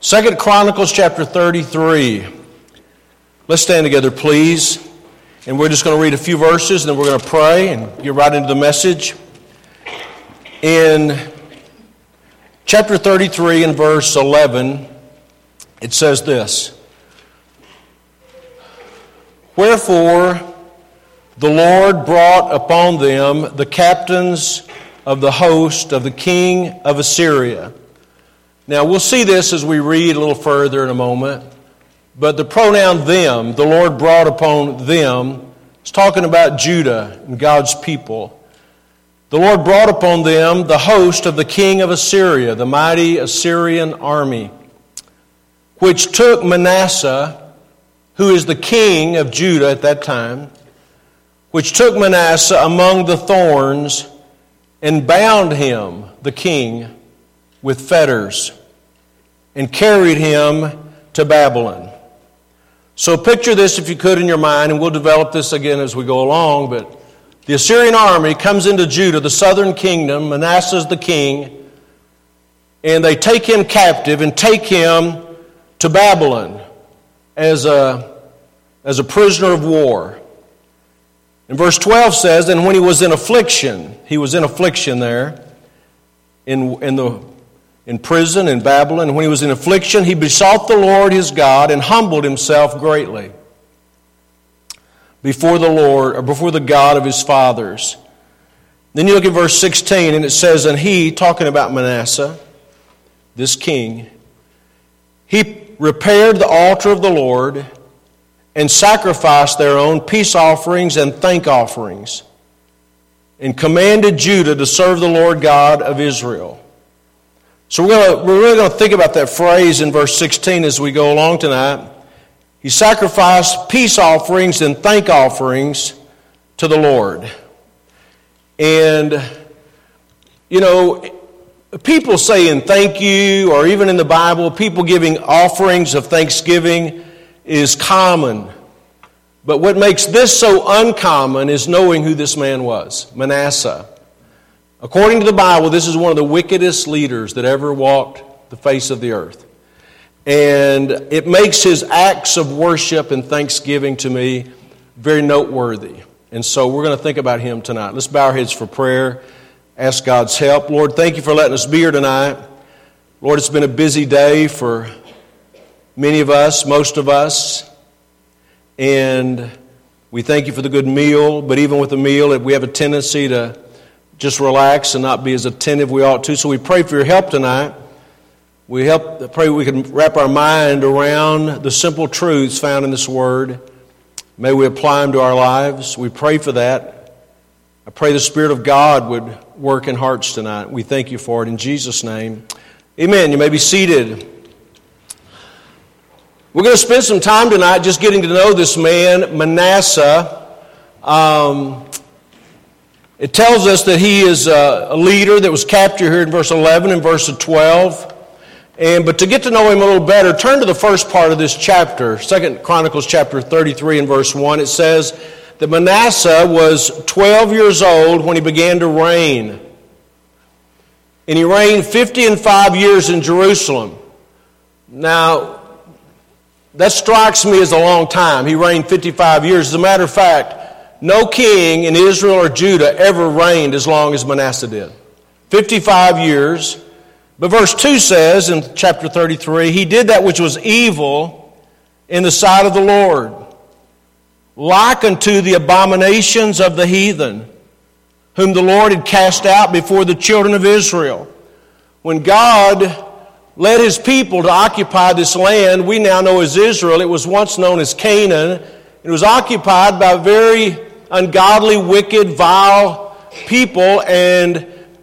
Second Chronicles chapter 33. Let's stand together, please. And we're just going to read a few verses, and then we're going to pray and get right into the message. In chapter 33 and verse 11, it says this: "Wherefore the Lord brought upon them the captains of the host of the king of Assyria." Now, we'll see this as we read a little further in a moment. But the pronoun them, the Lord brought upon them, is talking about Judah and God's people. The Lord brought upon them the host of the king of Assyria, the mighty Assyrian army, which took Manasseh, who is the king of Judah at that time, which took Manasseh among the thorns and bound him, the king, with fetters, and carried him to Babylon. So picture this, if you could, in your mind, and we'll develop this again as we go along, but the Assyrian army comes into Judah, the southern kingdom. Manasseh's the king, and they take him captive and take him to Babylon as a prisoner of war. And verse 12 says, "And when he was in affliction," he was in affliction there, in prison in Babylon, "when he was in affliction, he besought the Lord his God and humbled himself greatly before the Lord," or before the God of his fathers. Then you look at verse 16, and it says, "And he," talking about Manasseh, this king, "he repaired the altar of the Lord and sacrificed their own peace offerings and thank offerings, and commanded Judah to serve the Lord God of Israel." So we're really going to think about that phrase in verse 16 as we go along tonight. He sacrificed peace offerings and thank offerings to the Lord. And, you know, people saying thank you, or even in the Bible, people giving offerings of thanksgiving, is common. But what makes this so uncommon is knowing who this man was, Manasseh. According to the Bible, this is one of the wickedest leaders that ever walked the face of the earth. And it makes his acts of worship and thanksgiving to me very noteworthy. And so we're going to think about him tonight. Let's bow our heads for prayer, ask God's help. Lord, thank you for letting us be here tonight. Lord, it's been a busy day for many of us, most of us, and we thank you for the good meal. But even with the meal, we have a tendency to just relax and not be as attentive we ought to. So we pray for your help tonight. We pray we can wrap our mind around the simple truths found in this word. May we apply them to our lives. We pray for that. I pray the Spirit of God would work in hearts tonight. We thank you for it in Jesus' name. Amen. You may be seated. We're going to spend some time tonight just getting to know this man, Manasseh. It tells us that he is a leader that was captured here in verse 11 and verse 12. But to get to know him a little better, turn to the first part of this chapter, 2 Chronicles chapter 33 and verse 1. It says that Manasseh was 12 years old when he began to reign. And he reigned 55 years in Jerusalem. Now, that strikes me as a long time. He reigned 55 years. As a matter of fact, no king in Israel or Judah ever reigned as long as Manasseh did. 55 years. But verse 2 says in chapter 33, "He did that which was evil in the sight of the Lord, like unto the abominations of the heathen, whom the Lord had cast out before the children of Israel." When God led his people to occupy this land we now know as Israel, it was once known as Canaan. It was occupied by very ungodly, wicked, vile people.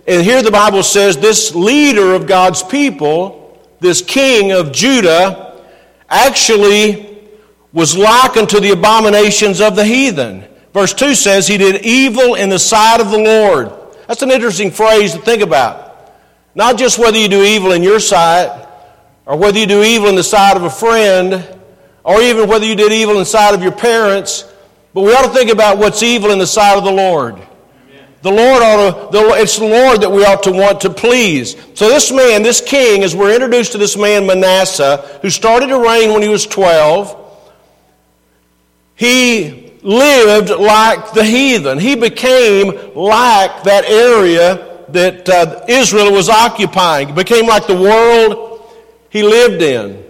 And here the Bible says this leader of God's people, this king of Judah, actually was like unto the abominations of the heathen. Verse 2 says he did evil in the sight of the Lord. That's an interesting phrase to think about. Not just whether you do evil in your sight, or whether you do evil in the sight of a friend, or even whether you did evil in the sight of your parents, but we ought to think about what's evil in the sight of the Lord. Amen. The Lord ought to, it's the Lord that we ought to want to please. So this man, this king, as we're introduced to this man Manasseh, who started to reign when he was 12, he lived like the heathen. He became like that area that Israel was occupying. He became like the world he lived in.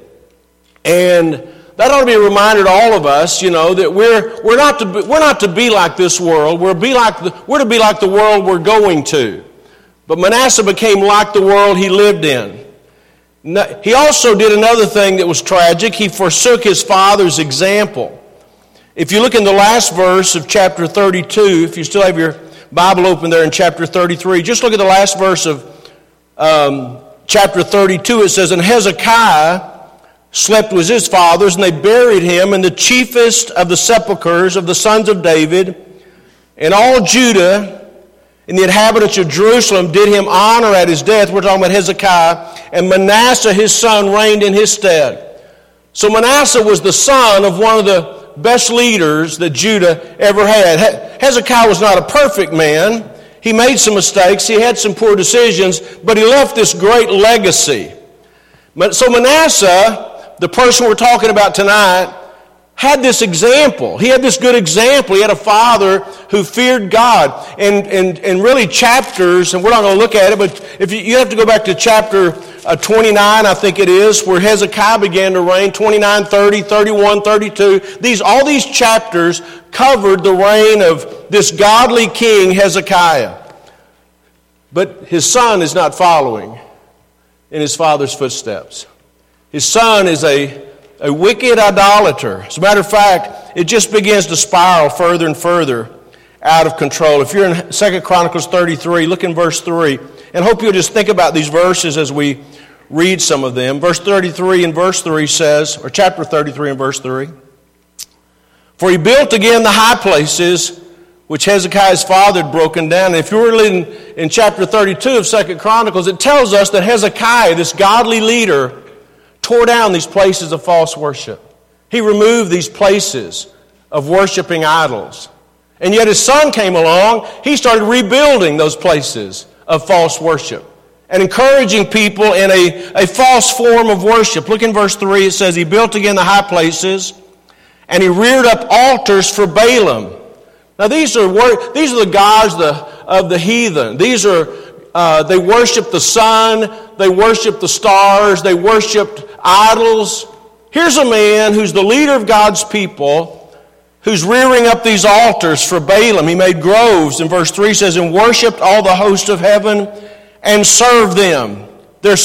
And that ought to be a reminder to all of us, you know, that we're not to be like this world. We're to be like the world we're going to. But Manasseh became like the world he lived in. He also did another thing that was tragic. He forsook his father's example. If you look in the last verse of chapter 32, if you still have your Bible open there in chapter 33, just look at the last verse of chapter 32. It says, "And Hezekiah slept with his fathers, and they buried him in the chiefest of the sepulchres of the sons of David. And all Judah and the inhabitants of Jerusalem did him honor at his death." We're talking about Hezekiah. "And Manasseh his son reigned in his stead." So Manasseh was the son of one of the best leaders that Judah ever had. Hezekiah was not a perfect man. He made some mistakes. He had some poor decisions, but he left this great legacy. So Manasseh, the person we're talking about tonight, had this example. He had this good example. He had a father who feared God. And really chapters, and we're not going to look at it, but if you have to go back to chapter 29, I think it is, where Hezekiah began to reign, 29, 30, 31, 32. All these chapters covered the reign of this godly king, Hezekiah. But his son is not following in his father's footsteps. His son is a wicked idolater. As a matter of fact, it just begins to spiral further and further out of control. If you're in Second Chronicles 33, look in verse 3. And I hope you'll just think about these verses as we read some of them. Chapter 33 and verse 3. "For he built again the high places which Hezekiah's father had broken down." And if you were reading in chapter 32 of Second Chronicles, it tells us that Hezekiah, this godly leader, tore down these places of false worship. He removed these places of worshiping idols. And yet his son came along, he started rebuilding those places of false worship and encouraging people in a false form of worship. Look in verse 3, it says, "He built again the high places, and he reared up altars for Balaam." Now these are the gods of the heathen. These are they worshiped the sun, they worshiped the stars, they worshiped idols. Here's a man who's the leader of God's people, who's rearing up these altars for Balaam. He made groves, and verse 3 says, "and worshiped all the host of heaven and served them." They're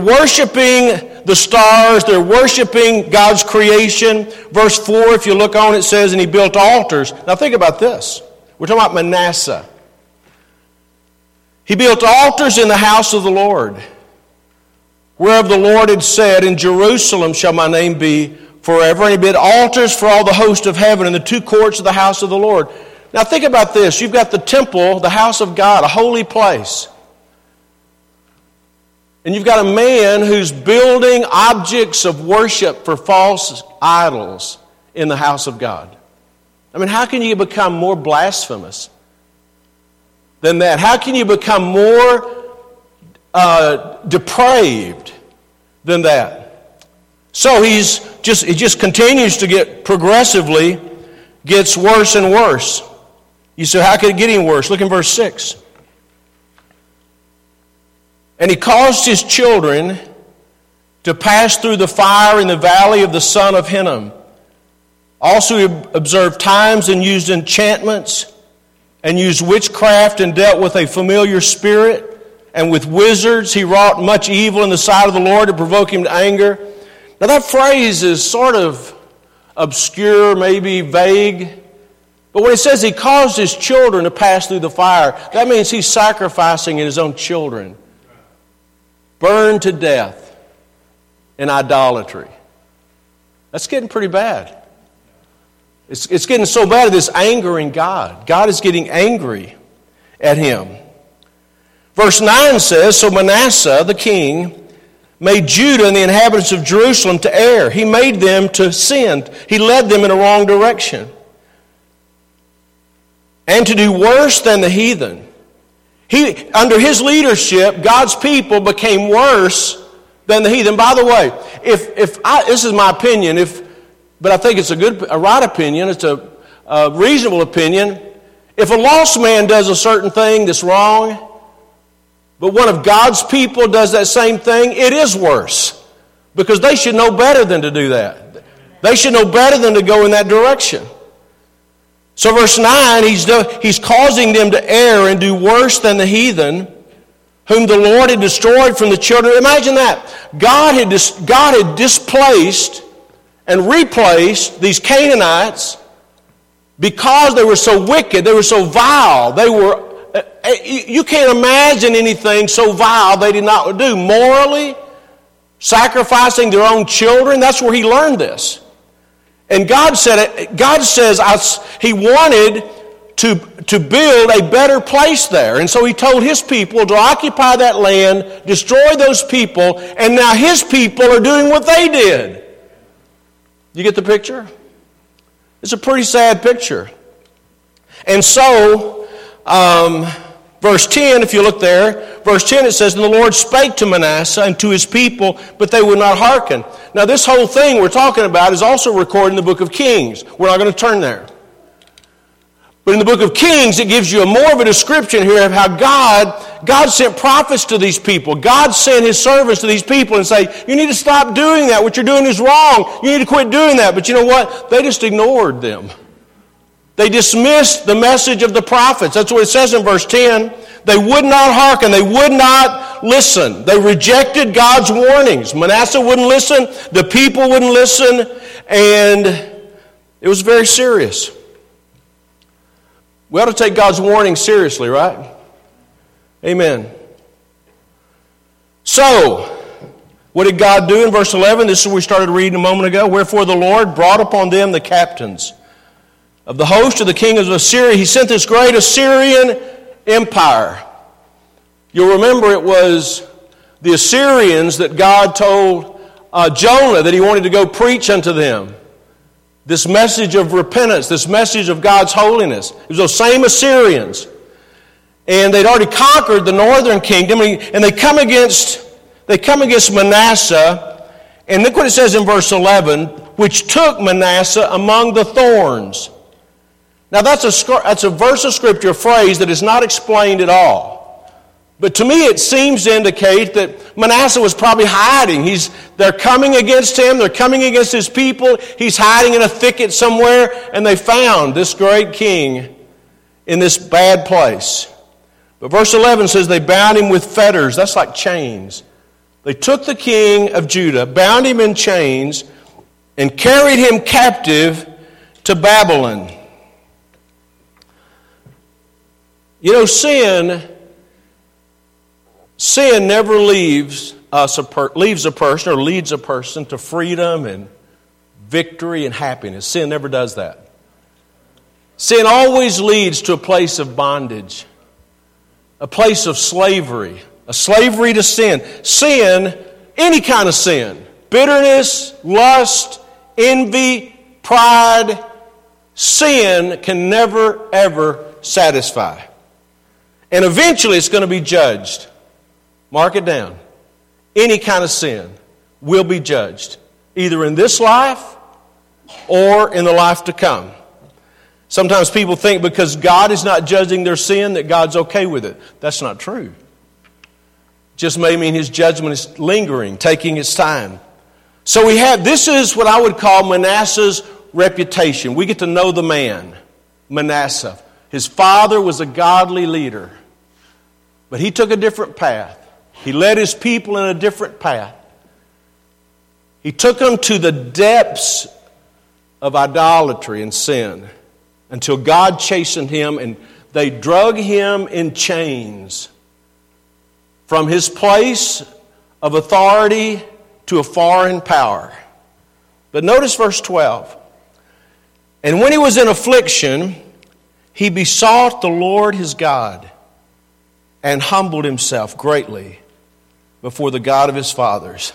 worshiping the stars, they're worshiping God's creation. Verse 4, if you look on, it says, "and he built altars." Now think about this. We're talking about Manasseh. He built altars in the house of the Lord, whereof the Lord had said, "In Jerusalem shall my name be forever." And he built altars for all the host of heaven in the two courts of the house of the Lord. Now think about this. You've got the temple, the house of God, a holy place. And you've got a man who's building objects of worship for false idols in the house of God. I mean, how can you become more blasphemous than that? How can you become more depraved than that? So it just continues to gets worse and worse. You say, how could it get any worse? Look in verse 6. "And he caused his children to pass through the fire in the valley of the son of Hinnom. Also he observed times and used enchantments, and used witchcraft, and dealt with a familiar spirit, and with wizards he wrought much evil in the sight of the Lord to provoke him to anger." Now that phrase is sort of obscure, maybe vague, but when it says he caused his children to pass through the fire, that means he's sacrificing his own children, burned to death in idolatry. That's getting pretty bad. It's getting so bad that it's angering God. God is getting angry at him. Verse 9 says, "So Manasseh the king made Judah and the inhabitants of Jerusalem to err." He made them to sin. He led them in a wrong direction. and to do worse than the heathen. He, under his leadership, God's people became worse than the heathen. By the way, if I, this is my opinion, but I think it's a right opinion, it's a reasonable opinion. If a lost man does a certain thing that's wrong, but one of God's people does that same thing, it is worse. Because they should know better than to do that. They should know better than to go in that direction. So verse 9, he's causing them to err and do worse than the heathen, whom the Lord had destroyed from the children. Imagine that. God had displaced and replaced these Canaanites because they were so wicked, they were so vile, they were... You can't imagine anything so vile they did not do. Morally, sacrificing their own children, that's where he learned this. And God says he wanted to build a better place there. And so he told his people to occupy that land, destroy those people, and now his people are doing what they did. You get the picture? It's a pretty sad picture. And so, verse 10, if you look there, verse 10 it says, "And the Lord spake to Manasseh and to his people, but they would not hearken." Now this whole thing we're talking about is also recorded in the book of Kings. We're not going to turn there. But in the book of Kings, it gives you more of a description here of how God sent prophets to these people. God sent his servants to these people and say, you need to stop doing that. What you're doing is wrong. You need to quit doing that. But you know what? They just ignored them. They dismissed the message of the prophets. That's what it says in verse 10. They would not hearken. They would not listen. They rejected God's warnings. Manasseh wouldn't listen. The people wouldn't listen. And it was very serious. We ought to take God's warning seriously, right? Amen. So, what did God do in verse 11? This is what we started reading a moment ago. "Wherefore the Lord brought upon them the captains of the host of the king of Assyria." He sent this great Assyrian empire. You'll remember it was the Assyrians that God told Jonah that he wanted to go preach unto them. This message of repentance, this message of God's holiness. It was those same Assyrians. And they'd already conquered the northern kingdom. And they come against Manasseh. And look what it says in verse 11, "which took Manasseh among the thorns." Now that's a verse of Scripture, a phrase that is not explained at all. But to me, it seems to indicate that Manasseh was probably hiding. They're coming against him. They're coming against his people. He's hiding in a thicket somewhere. And they found this great king in this bad place. But verse 11 says, "They bound him with fetters." That's like chains. They took the king of Judah, bound him in chains, and carried him captive to Babylon. You know, Sin never leaves a person or leads a person to freedom and victory and happiness. Sin never does that. Sin always leads to a place of bondage, a place of slavery, a slavery to sin. Sin, any kind of sin, bitterness, lust, envy, pride, sin can never, ever satisfy. And eventually it's going to be judged. Mark it down. Any kind of sin will be judged, either in this life or in the life to come. Sometimes people think because God is not judging their sin that God's okay with it. That's not true. Just may mean his judgment is lingering, taking its time. So this is what I would call Manasseh's reputation. We get to know the man, Manasseh. His father was a godly leader, but he took a different path. He led his people in a different path. He took them to the depths of idolatry and sin until God chastened him and they drug him in chains from his place of authority to a foreign power. But notice verse 12. "And when he was in affliction, he besought the Lord his God and humbled himself greatly before the God of his fathers."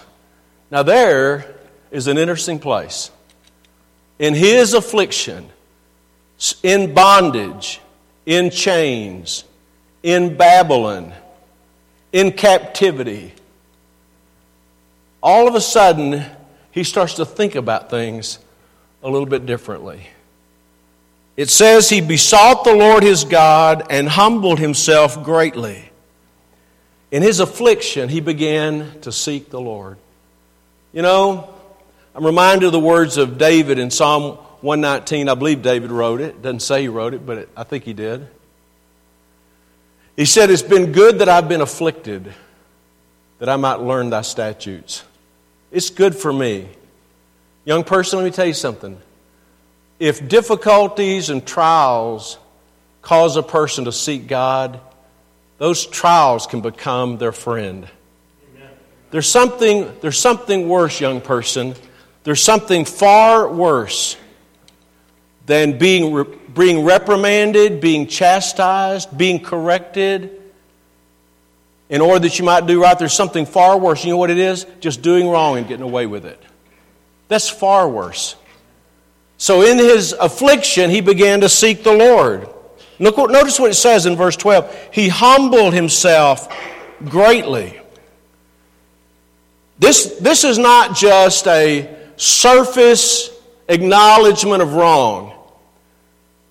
Now there is an interesting place. In his affliction, in bondage, in chains, in Babylon, in captivity. All of a sudden, he starts to think about things a little bit differently. It says, he besought the Lord his God and humbled himself greatly. In his affliction, he began to seek the Lord. You know, I'm reminded of the words of David in Psalm 119. I believe David wrote it. It doesn't say he wrote it, but I think he did. He said, it's been good that I've been afflicted, that I might learn thy statutes. It's good for me. Young person, let me tell you something. If difficulties and trials cause a person to seek God, those trials can become their friend. There's something worse, young person. There's something far worse than being reprimanded, being chastised, being corrected in order that you might do right. There's something far worse. You know what it is? Just doing wrong and getting away with it. That's far worse. So in his affliction, he began to seek the Lord. Look, notice what it says in verse 12. He humbled himself greatly. This is not just a surface acknowledgement of wrong.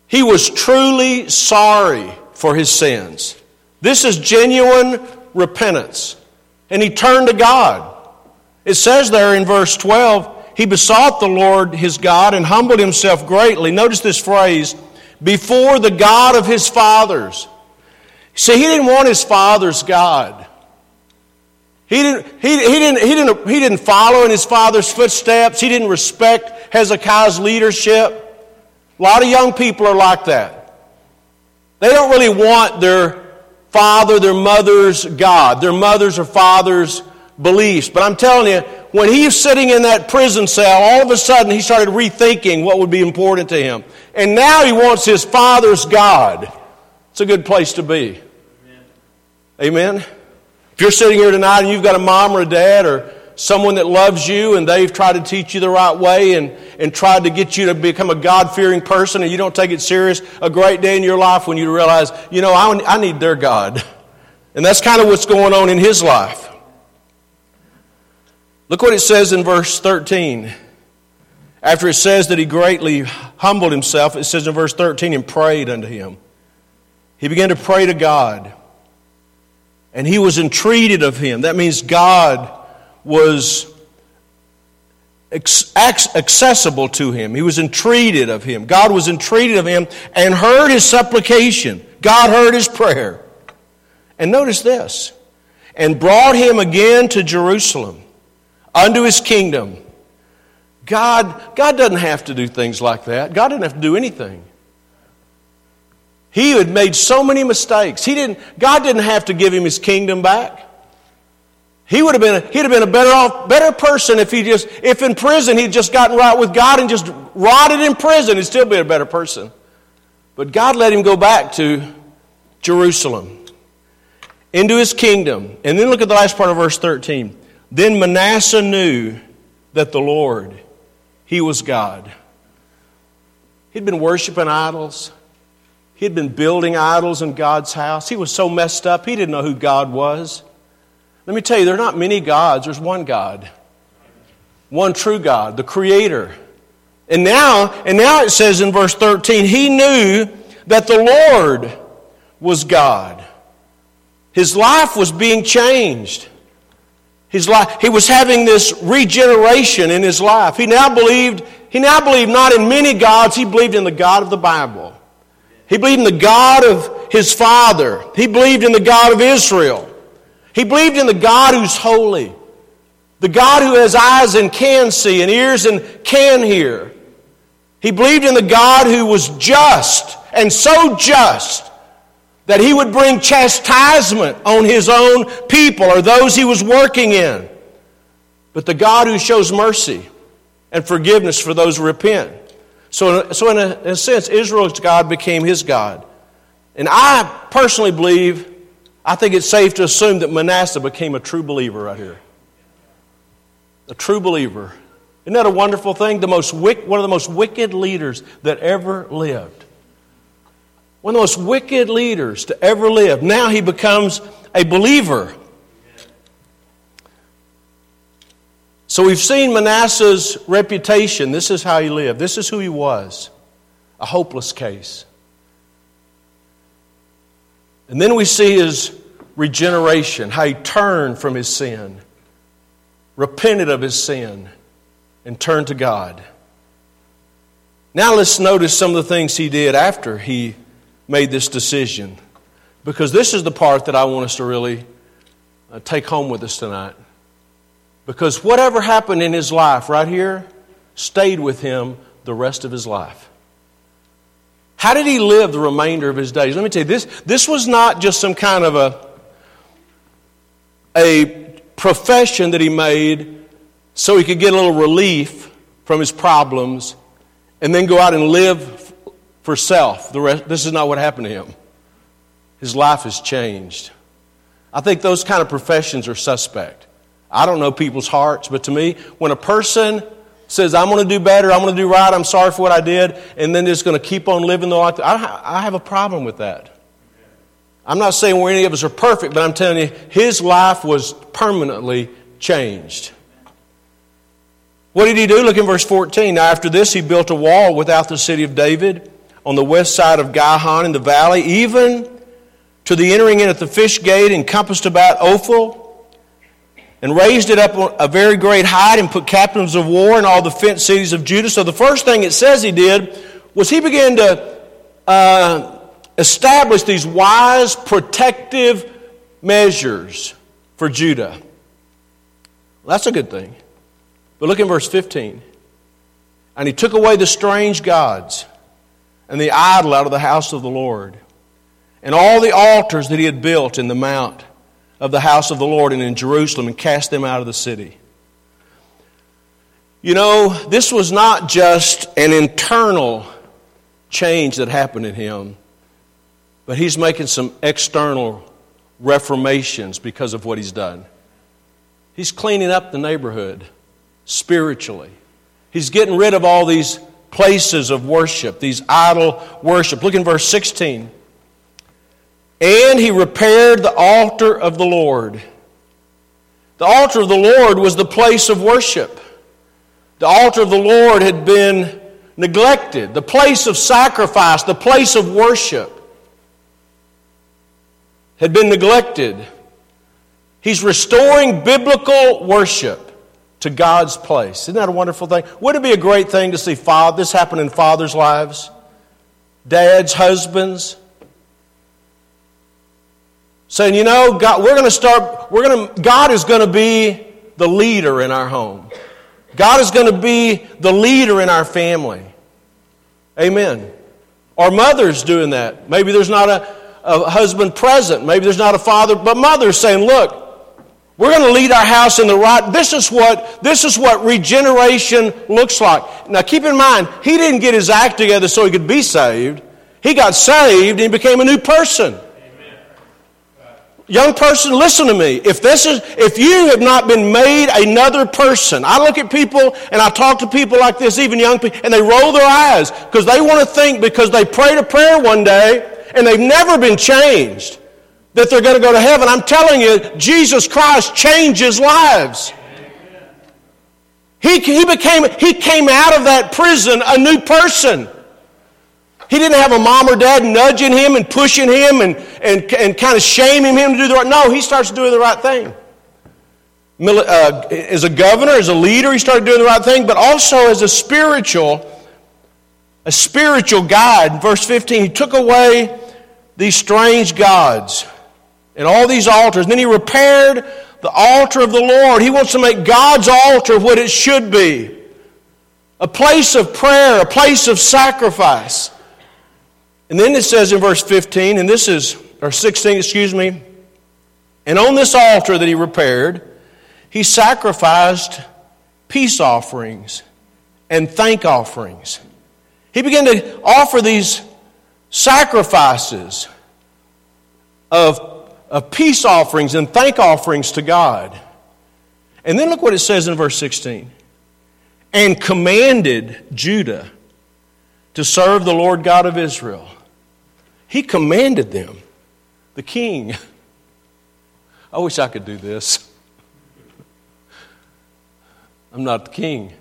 He was truly sorry for his sins. This is genuine repentance. And he turned to God. It says there in verse 12, he besought the Lord his God and humbled himself greatly. Notice this phrase, before the God of his fathers. See, he didn't want his father's God. He didn't follow in his father's footsteps. He didn't respect Hezekiah's leadership. A lot of young people are like that. They don't really want their father, their mother's God, their mother's or father's beliefs. But I'm telling you, when he was sitting in that prison cell, all of a sudden he started rethinking what would be important to him. And now he wants his father's God. It's a good place to be. Amen? Amen? If you're sitting here tonight and you've got a mom or a dad or someone that loves you and they've tried to teach you the right way and tried to get you to become a God-fearing person and you don't take it serious, a great day in your life when you realize, you know, I need their God. And that's kind of what's going on in his life. Look what it says in verse 13. After it says that he greatly humbled himself, it says in verse 13, and prayed unto him. He began to pray to God. And he was entreated of him. That means God was accessible to him. He was entreated of him. God was entreated of him and heard his supplication. God heard his prayer. And notice this. And brought him again to Jerusalem, unto his kingdom. God doesn't have to do things like that. God didn't have to do anything. He had made so many mistakes. God didn't have to give him his kingdom back. He'd have been a better person if in prison he'd just gotten right with God and just rotted in prison. He'd still be a better person. But God let him go back to Jerusalem, into his kingdom. And then look at the last part of verse 13. Then Manasseh knew that the Lord, he was God. He'd been worshiping idols. He had been building idols in God's house. He was so messed up, he didn't know who God was. Let me tell you, there are not many gods. There's one God. One true God, the Creator. And now it says in verse 13, he knew that the Lord was God. His life was being changed. He was having this regeneration in his life. He now believed not in many gods, he believed in the God of the Bible. He believed in the God of his father. He believed in the God of Israel. He believed in the God who's holy. The God who has eyes and can see and ears and can hear. He believed in the God who was just and so just that he would bring chastisement on his own people or those he was working in. But the God who shows mercy and forgiveness for those who repent. So in a sense, Israel's God became his God. And I think it's safe to assume that Manasseh became a true believer right here. A true believer. Isn't that a wonderful thing? One of the most wicked leaders that ever lived. one of the most wicked leaders to ever live. Now he becomes a believer. So we've seen Manasseh's reputation. This is how he lived. This is who he was. A hopeless case. And then we see his regeneration, how he turned from his sin, repented of his sin, and turned to God. Now let's notice some of the things he did after he made this decision, because this is the part that I want us to really take home with us tonight. Because whatever happened in his life right here stayed with him the rest of his life. How did he live the remainder of his days? Let me tell you, this was not just some kind of a profession that he made so he could get a little relief from his problems and then go out and live for self. This is not what happened to him. His life has changed. I think those kind of professions are suspect. I don't know people's hearts, but to me, when a person says, I'm going to do better, I'm going to do right, I'm sorry for what I did, and then just going to keep on living the life. I have a problem with that. I'm not saying any of us are perfect, but I'm telling you, his life was permanently changed. What did he do? Look in verse 14. Now after this he built a wall without the city of David on the west side of Gihon in the valley, even to the entering in at the fish gate, encompassed about Ophel, and raised it up on a very great height, and put captains of war in all the fenced cities of Judah. So the first thing it says he did was he began to establish these wise protective measures for Judah. Well, that's a good thing. But look in verse 15. And he took away the strange gods and the idol out of the house of the Lord, and all the altars that he had built in the mount of the house of the Lord and in Jerusalem, and cast them out of the city. You know, this was not just an internal change that happened in him, but he's making some external reformations because of what he's done. He's cleaning up the neighborhood spiritually. He's getting rid of all these places of worship, these idol worship. Look in verse 16. And he repaired the altar of the Lord. The altar of the Lord was the place of worship. The altar of the Lord had been neglected. The place of sacrifice, the place of worship had been neglected. He's restoring biblical worship to God's place. Isn't that a wonderful thing? Wouldn't it be a great thing to see this happen in fathers' lives? Dads, husbands, saying, you know, God, God is going to be the leader in our home. God is going to be the leader in our family. Amen. Our mother's doing that. Maybe there's not a husband present. Maybe there's not a father, but mother's saying, look, we're going to lead our house in the right. This is what regeneration looks like. Now keep in mind, he didn't get his act together so he could be saved. He got saved and he became a new person. Young person, listen to me. If you have not been made another person, I look at people and I talk to people like this, even young people, and they roll their eyes because they want to think because they prayed a prayer one day and they've never been changed that they're going to go to heaven. I'm telling you, Jesus Christ changes lives. He came out of that prison a new person. He didn't have a mom or dad nudging him and pushing him and kind of shaming him to do the right thing. No, he starts doing the right thing. As a governor, as a leader, he started doing the right thing, but also as a spiritual guide. Verse 15, he took away these strange gods and all these altars. And then he repaired the altar of the Lord. He wants to make God's altar what it should be. A place of prayer, a place of sacrifice. And then it says in verse 15, and this is, or 16, excuse me, and on this altar that he repaired, he sacrificed peace offerings and thank offerings. He began to offer these sacrifices of peace offerings and thank offerings to God. And then look what it says in verse 16. And commanded Judah to serve the Lord God of Israel. He commanded them. The king. I wish I could do this. I'm not the king.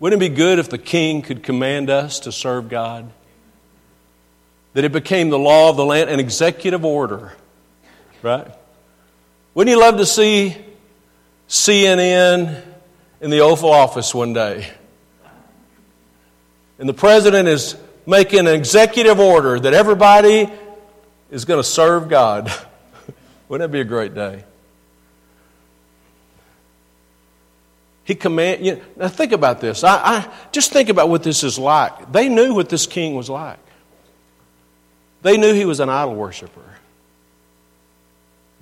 Wouldn't it be good if the king could command us to serve God? That it became the law of the land, an executive order, right? Wouldn't you love to see CNN in the Oval Office one day? And the president is making an executive order that everybody is going to serve God. Wouldn't that be a great day? He command. You know, now think about this. I just think about what this is like. They knew what this king was like. They knew he was an idol worshiper.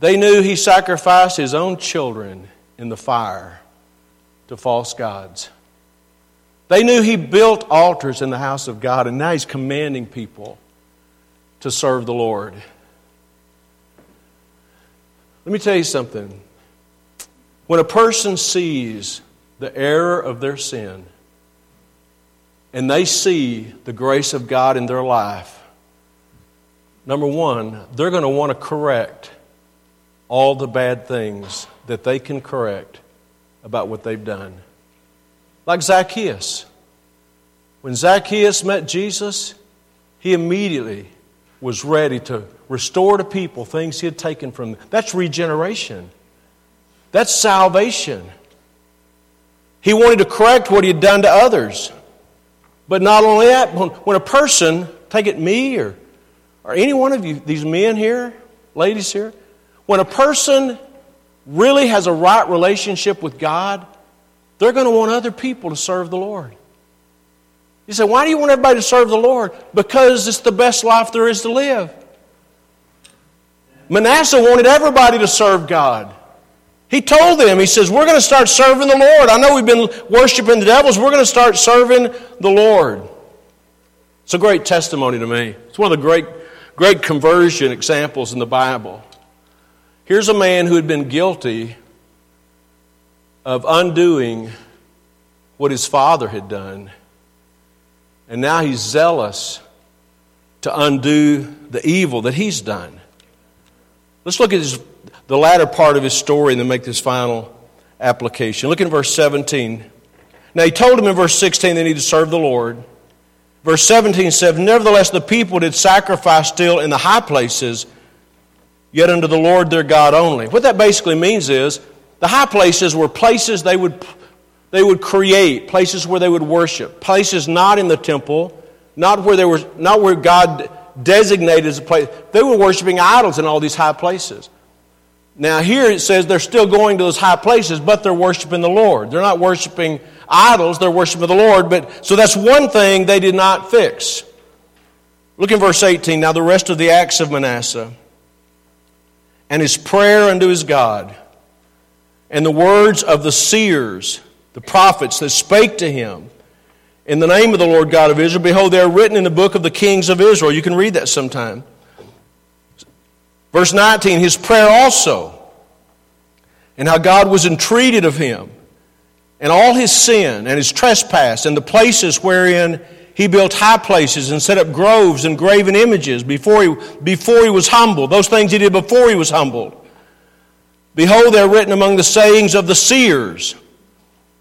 They knew he sacrificed his own children in the fire to false gods. They knew he built altars in the house of God, and now he's commanding people to serve the Lord. Let me tell you something. When a person sees the error of their sin, and they see the grace of God in their life, number one, they're going to want to correct all the bad things that they can correct about what they've done. Like Zacchaeus. When Zacchaeus met Jesus, he immediately was ready to restore to people things he had taken from them. That's regeneration. That's salvation. He wanted to correct what he had done to others. But not only that, when a person, take it me or any one of you, these men here, ladies here, when a person really has a right relationship with God, they're going to want other people to serve the Lord. You say, why do you want everybody to serve the Lord? Because it's the best life there is to live. Manasseh wanted everybody to serve God. He told them, he says, we're going to start serving the Lord. I know we've been worshiping the devils. We're going to start serving the Lord. It's a great testimony to me. It's one of the great conversion examples in the Bible. Here's a man who had been guilty of undoing what his father had done. And now he's zealous to undo the evil that he's done. Let's look at the latter part of his story and then make this final application. Look in verse 17. Now he told him in verse 16 they need to serve the Lord. Verse 17 says, nevertheless, the people did sacrifice still in the high places, yet unto the Lord their God only. What that basically means is the high places were places they would create, places where they would worship, places not in the temple, not where God designated as a place. They were worshiping idols in all these high places. Now here it says they're still going to those high places, but they're worshiping the Lord. They're not worshiping idols, they're worshiping the Lord. But so that's one thing they did not fix. Look in verse 18. Now the rest of the acts of Manasseh, and his prayer unto his God, and the words of the seers, the prophets that spake to him in the name of the Lord God of Israel, behold, they are written in the book of the kings of Israel. You can read that sometime. Verse 19, his prayer also, and how God was entreated of him, and all his sin and his trespass, and the places wherein he built high places and set up groves and graven images before he was humbled. Those things he did before he was humbled. Behold, they're written among the sayings of the seers.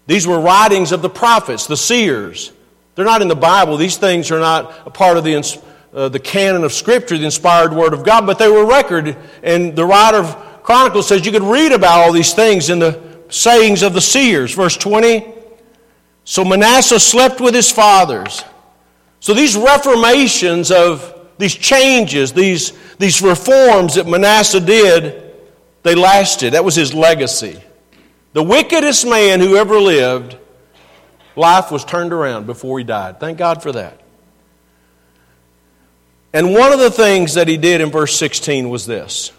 These were writings of the prophets, the seers. They're not in the Bible. These things are not a part of the canon of Scripture, the inspired Word of God, but they were recorded. And the writer of Chronicles says you could read about all these things in the sayings of the seers. Verse 20, so Manasseh slept with his fathers. So these reformations of these changes, these reforms that Manasseh did, they lasted. That was his legacy. The wickedest man who ever lived, life was turned around before he died. Thank God for that. And one of the things that he did in verse 16 was this.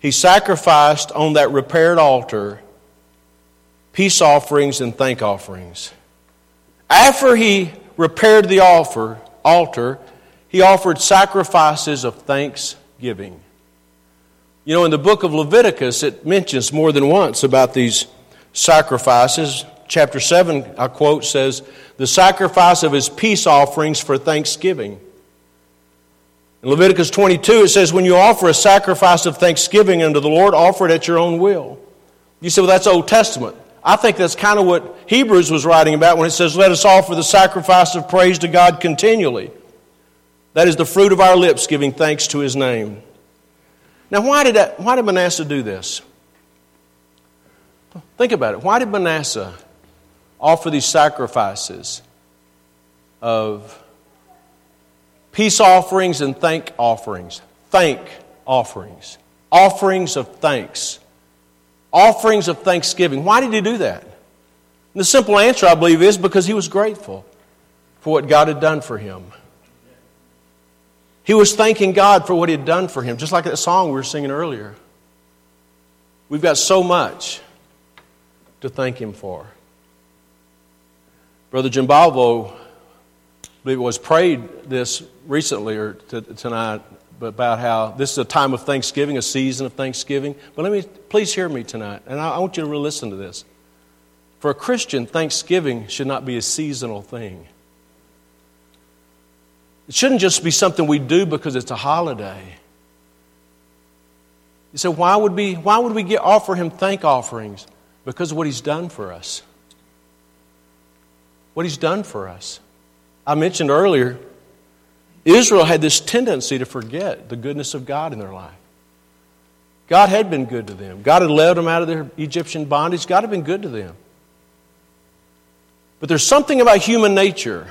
He sacrificed on that repaired altar peace offerings and thank offerings. After he repaired the altar, he offered sacrifices of thanksgiving. You know, in the book of Leviticus, it mentions more than once about these sacrifices. Chapter 7, I quote, says, the sacrifice of his peace offerings for thanksgiving. In Leviticus 22, it says, when you offer a sacrifice of thanksgiving unto the Lord, offer it at your own will. You say, well, that's Old Testament. I think that's kind of what Hebrews was writing about when it says, let us offer the sacrifice of praise to God continually. That is the fruit of our lips, giving thanks to His name. Now, why did Manasseh do this? Think about it. Why did Manasseh offer these sacrifices of peace offerings and thank offerings? Thank offerings. Offerings of thanks. Offerings of thanksgiving. Why did he do that? And the simple answer, I believe, is because he was grateful for what God had done for him. He was thanking God for what He had done for him, just like that song we were singing earlier. We've got so much to thank Him for. Brother Jimbalvo, I believe it was, prayed this recently or tonight about how this is a time of thanksgiving, a season of thanksgiving. But please hear me tonight, and I want you to really listen to this. For a Christian, thanksgiving should not be a seasonal thing. It shouldn't just be something we do because it's a holiday. You say, why would we offer Him thank offerings? Because of what He's done for us. What He's done for us. I mentioned earlier, Israel had this tendency to forget the goodness of God in their life. God had been good to them. God had led them out of their Egyptian bondage. God had been good to them. But there's something about human nature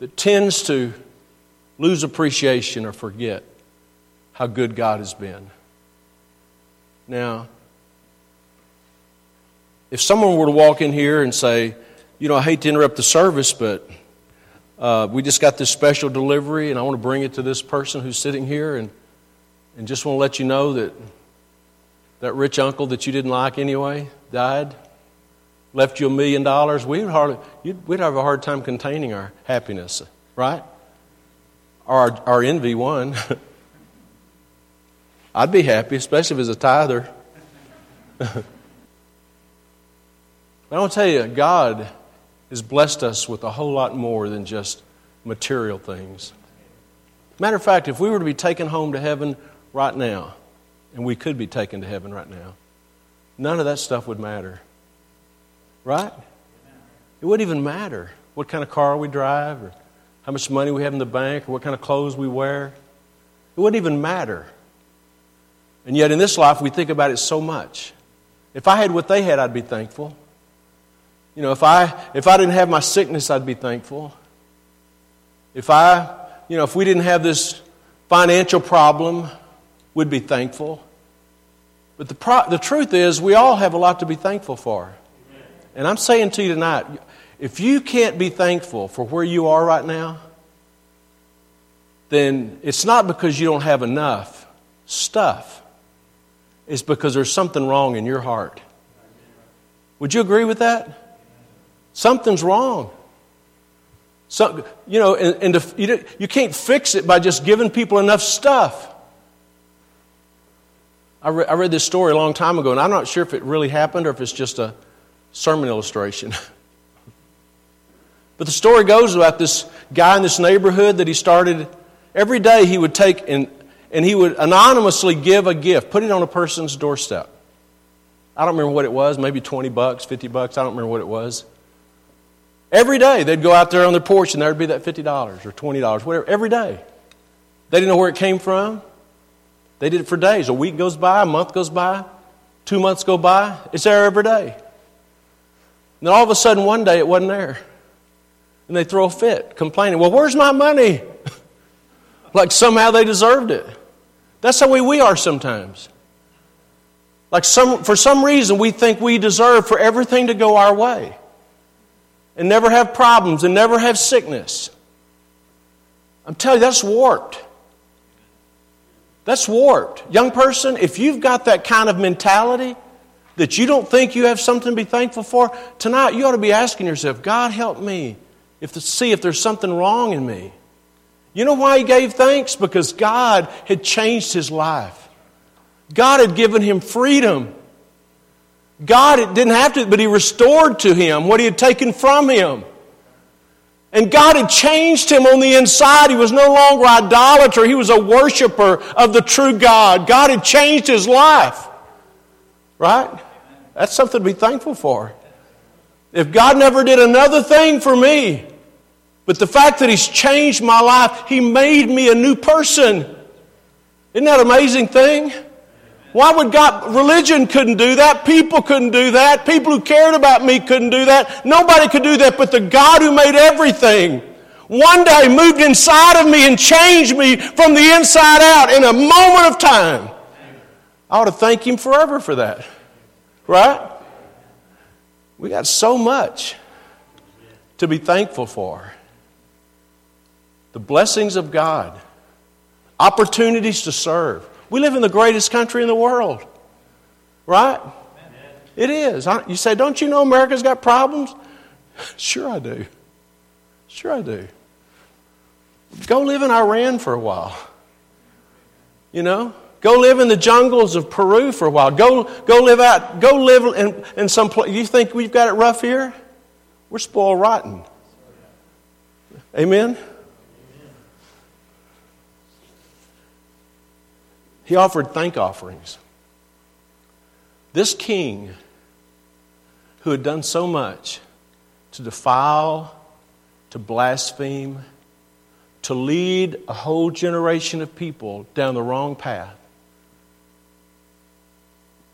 that tends to lose appreciation or forget how good God has been. Now, if someone were to walk in here and say, you know, I hate to interrupt the service, but we just got this special delivery and I want to bring it to this person who's sitting here and just want to let you know that rich uncle that you didn't like anyway died, left you $1 million, we'd have a hard time containing our happiness, right? Our envy won. I'd be happy, especially if it's a tither. But I want to tell you, God has blessed us with a whole lot more than just material things. Matter of fact, if we were to be taken home to heaven right now, and we could be taken to heaven right now, none of that stuff would matter. Right? It wouldn't even matter what kind of car we drive or how much money we have in the bank or what kind of clothes we wear. It wouldn't even matter. And yet in this life, we think about it so much. If I had what they had, I'd be thankful. You know, if I didn't have my sickness, I'd be thankful. If we didn't have this financial problem, we'd be thankful. But the truth is, we all have a lot to be thankful for. And I'm saying to you tonight, if you can't be thankful for where you are right now, then it's not because you don't have enough stuff. It's because there's something wrong in your heart. Would you agree with that? Something's wrong. You can't fix it by just giving people enough stuff. I read this story a long time ago, and I'm not sure if it really happened or if it's just a sermon illustration. But the story goes about this guy in this neighborhood that he started. Every day he would take and he would anonymously give a gift, put it on a person's doorstep. I don't remember what it was, maybe $20, $50, I don't remember what it was. Every day, they'd go out there on their porch and there'd be that $50 or $20, whatever, every day. They didn't know where it came from. They did it for days. A week goes by, a month goes by, 2 months go by. It's there every day. And then all of a sudden, one day, it wasn't there. And they throw a fit, complaining, well, where's my money? Like somehow they deserved it. That's the way we are sometimes. Like for some reason, we think we deserve for everything to go our way. And never have problems, and never have sickness. I'm telling you, that's warped. That's warped. Young person, if you've got that kind of mentality that you don't think you have something to be thankful for, tonight you ought to be asking yourself, God help me to see if there's something wrong in me. You know why he gave thanks? Because God had changed his life. God had given him freedom. God, it didn't have to, but He restored to him what He had taken from him. And God had changed him on the inside. He was no longer an idolater. He was a worshiper of the true God. God had changed his life. Right? That's something to be thankful for. If God never did another thing for me, but the fact that he's changed my life, he made me a new person. Isn't that an amazing thing? Why would God? Religion couldn't do that. People couldn't do that. People who cared about me couldn't do that. Nobody could do that but the God who made everything. One day moved inside of me and changed me from the inside out in a moment of time. I ought to thank him forever for that. Right? We got so much to be thankful for. The blessings of God. Opportunities to serve. We live in the greatest country in the world. Right? It is. You say, don't you know America's got problems? Sure I do. Sure I do. Go live in Iran for a while. You know? Go live in the jungles of Peru for a while. Go live in some place. You think we've got it rough here? We're spoiled rotten. Amen? He offered thank offerings. This king who had done so much to defile, to blaspheme, to lead a whole generation of people down the wrong path,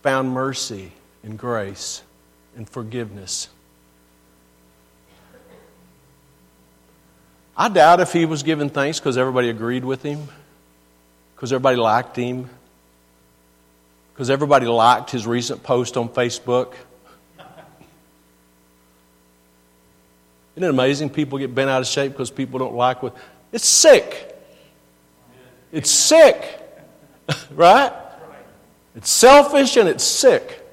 found mercy and grace and forgiveness. I doubt if he was given thanks because everybody agreed with him. Because everybody liked him. Because everybody liked his recent post on Facebook. Isn't it amazing? People get bent out of shape because people don't like what... It's sick. It's sick. Right? It's selfish and it's sick.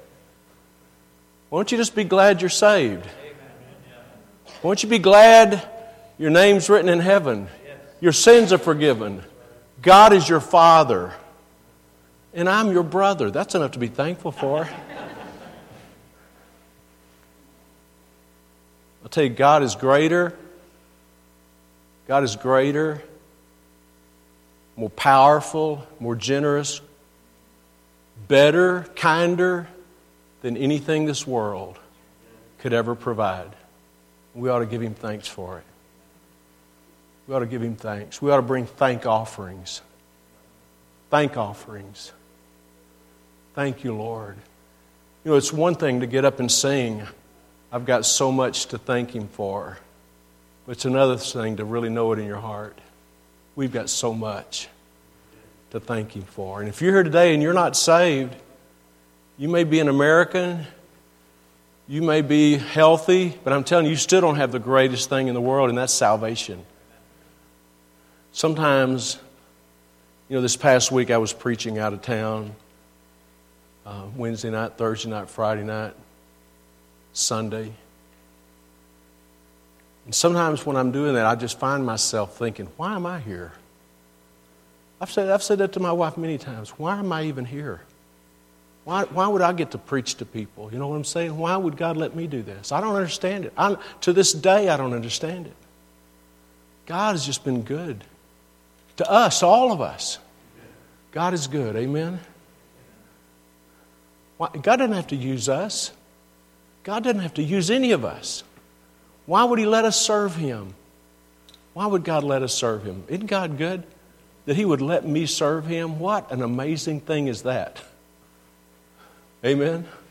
Why don't you just be glad you're saved? Why don't you be glad your name's written in heaven? Your sins are forgiven. God is your father, and I'm your brother. That's enough to be thankful for. I'll tell you, God is greater. God is greater, more powerful, more generous, better, kinder than anything this world could ever provide. We ought to give him thanks for it. We ought to give him thanks. We ought to bring thank offerings. Thank offerings. Thank you, Lord. You know, it's one thing to get up and sing, I've got so much to thank him for. But it's another thing to really know it in your heart. We've got so much to thank him for. And if you're here today and you're not saved, you may be an American, you may be healthy, but I'm telling you, you still don't have the greatest thing in the world, and that's salvation. Sometimes, you know, this past week I was preaching out of town, Wednesday night, Thursday night, Friday night, Sunday. And sometimes when I'm doing that, I just find myself thinking, why am I here? I've said that to my wife many times. Why am I even here? Why would I get to preach to people? You know what I'm saying? Why would God let me do this? I don't understand it. To this day, I don't understand it. God has just been good. To us, all of us, God is good. Amen? God doesn't have to use us. God doesn't have to use any of us. Why would he let us serve him? Why would God let us serve him? Isn't God good that he would let me serve him? What an amazing thing is that? Amen?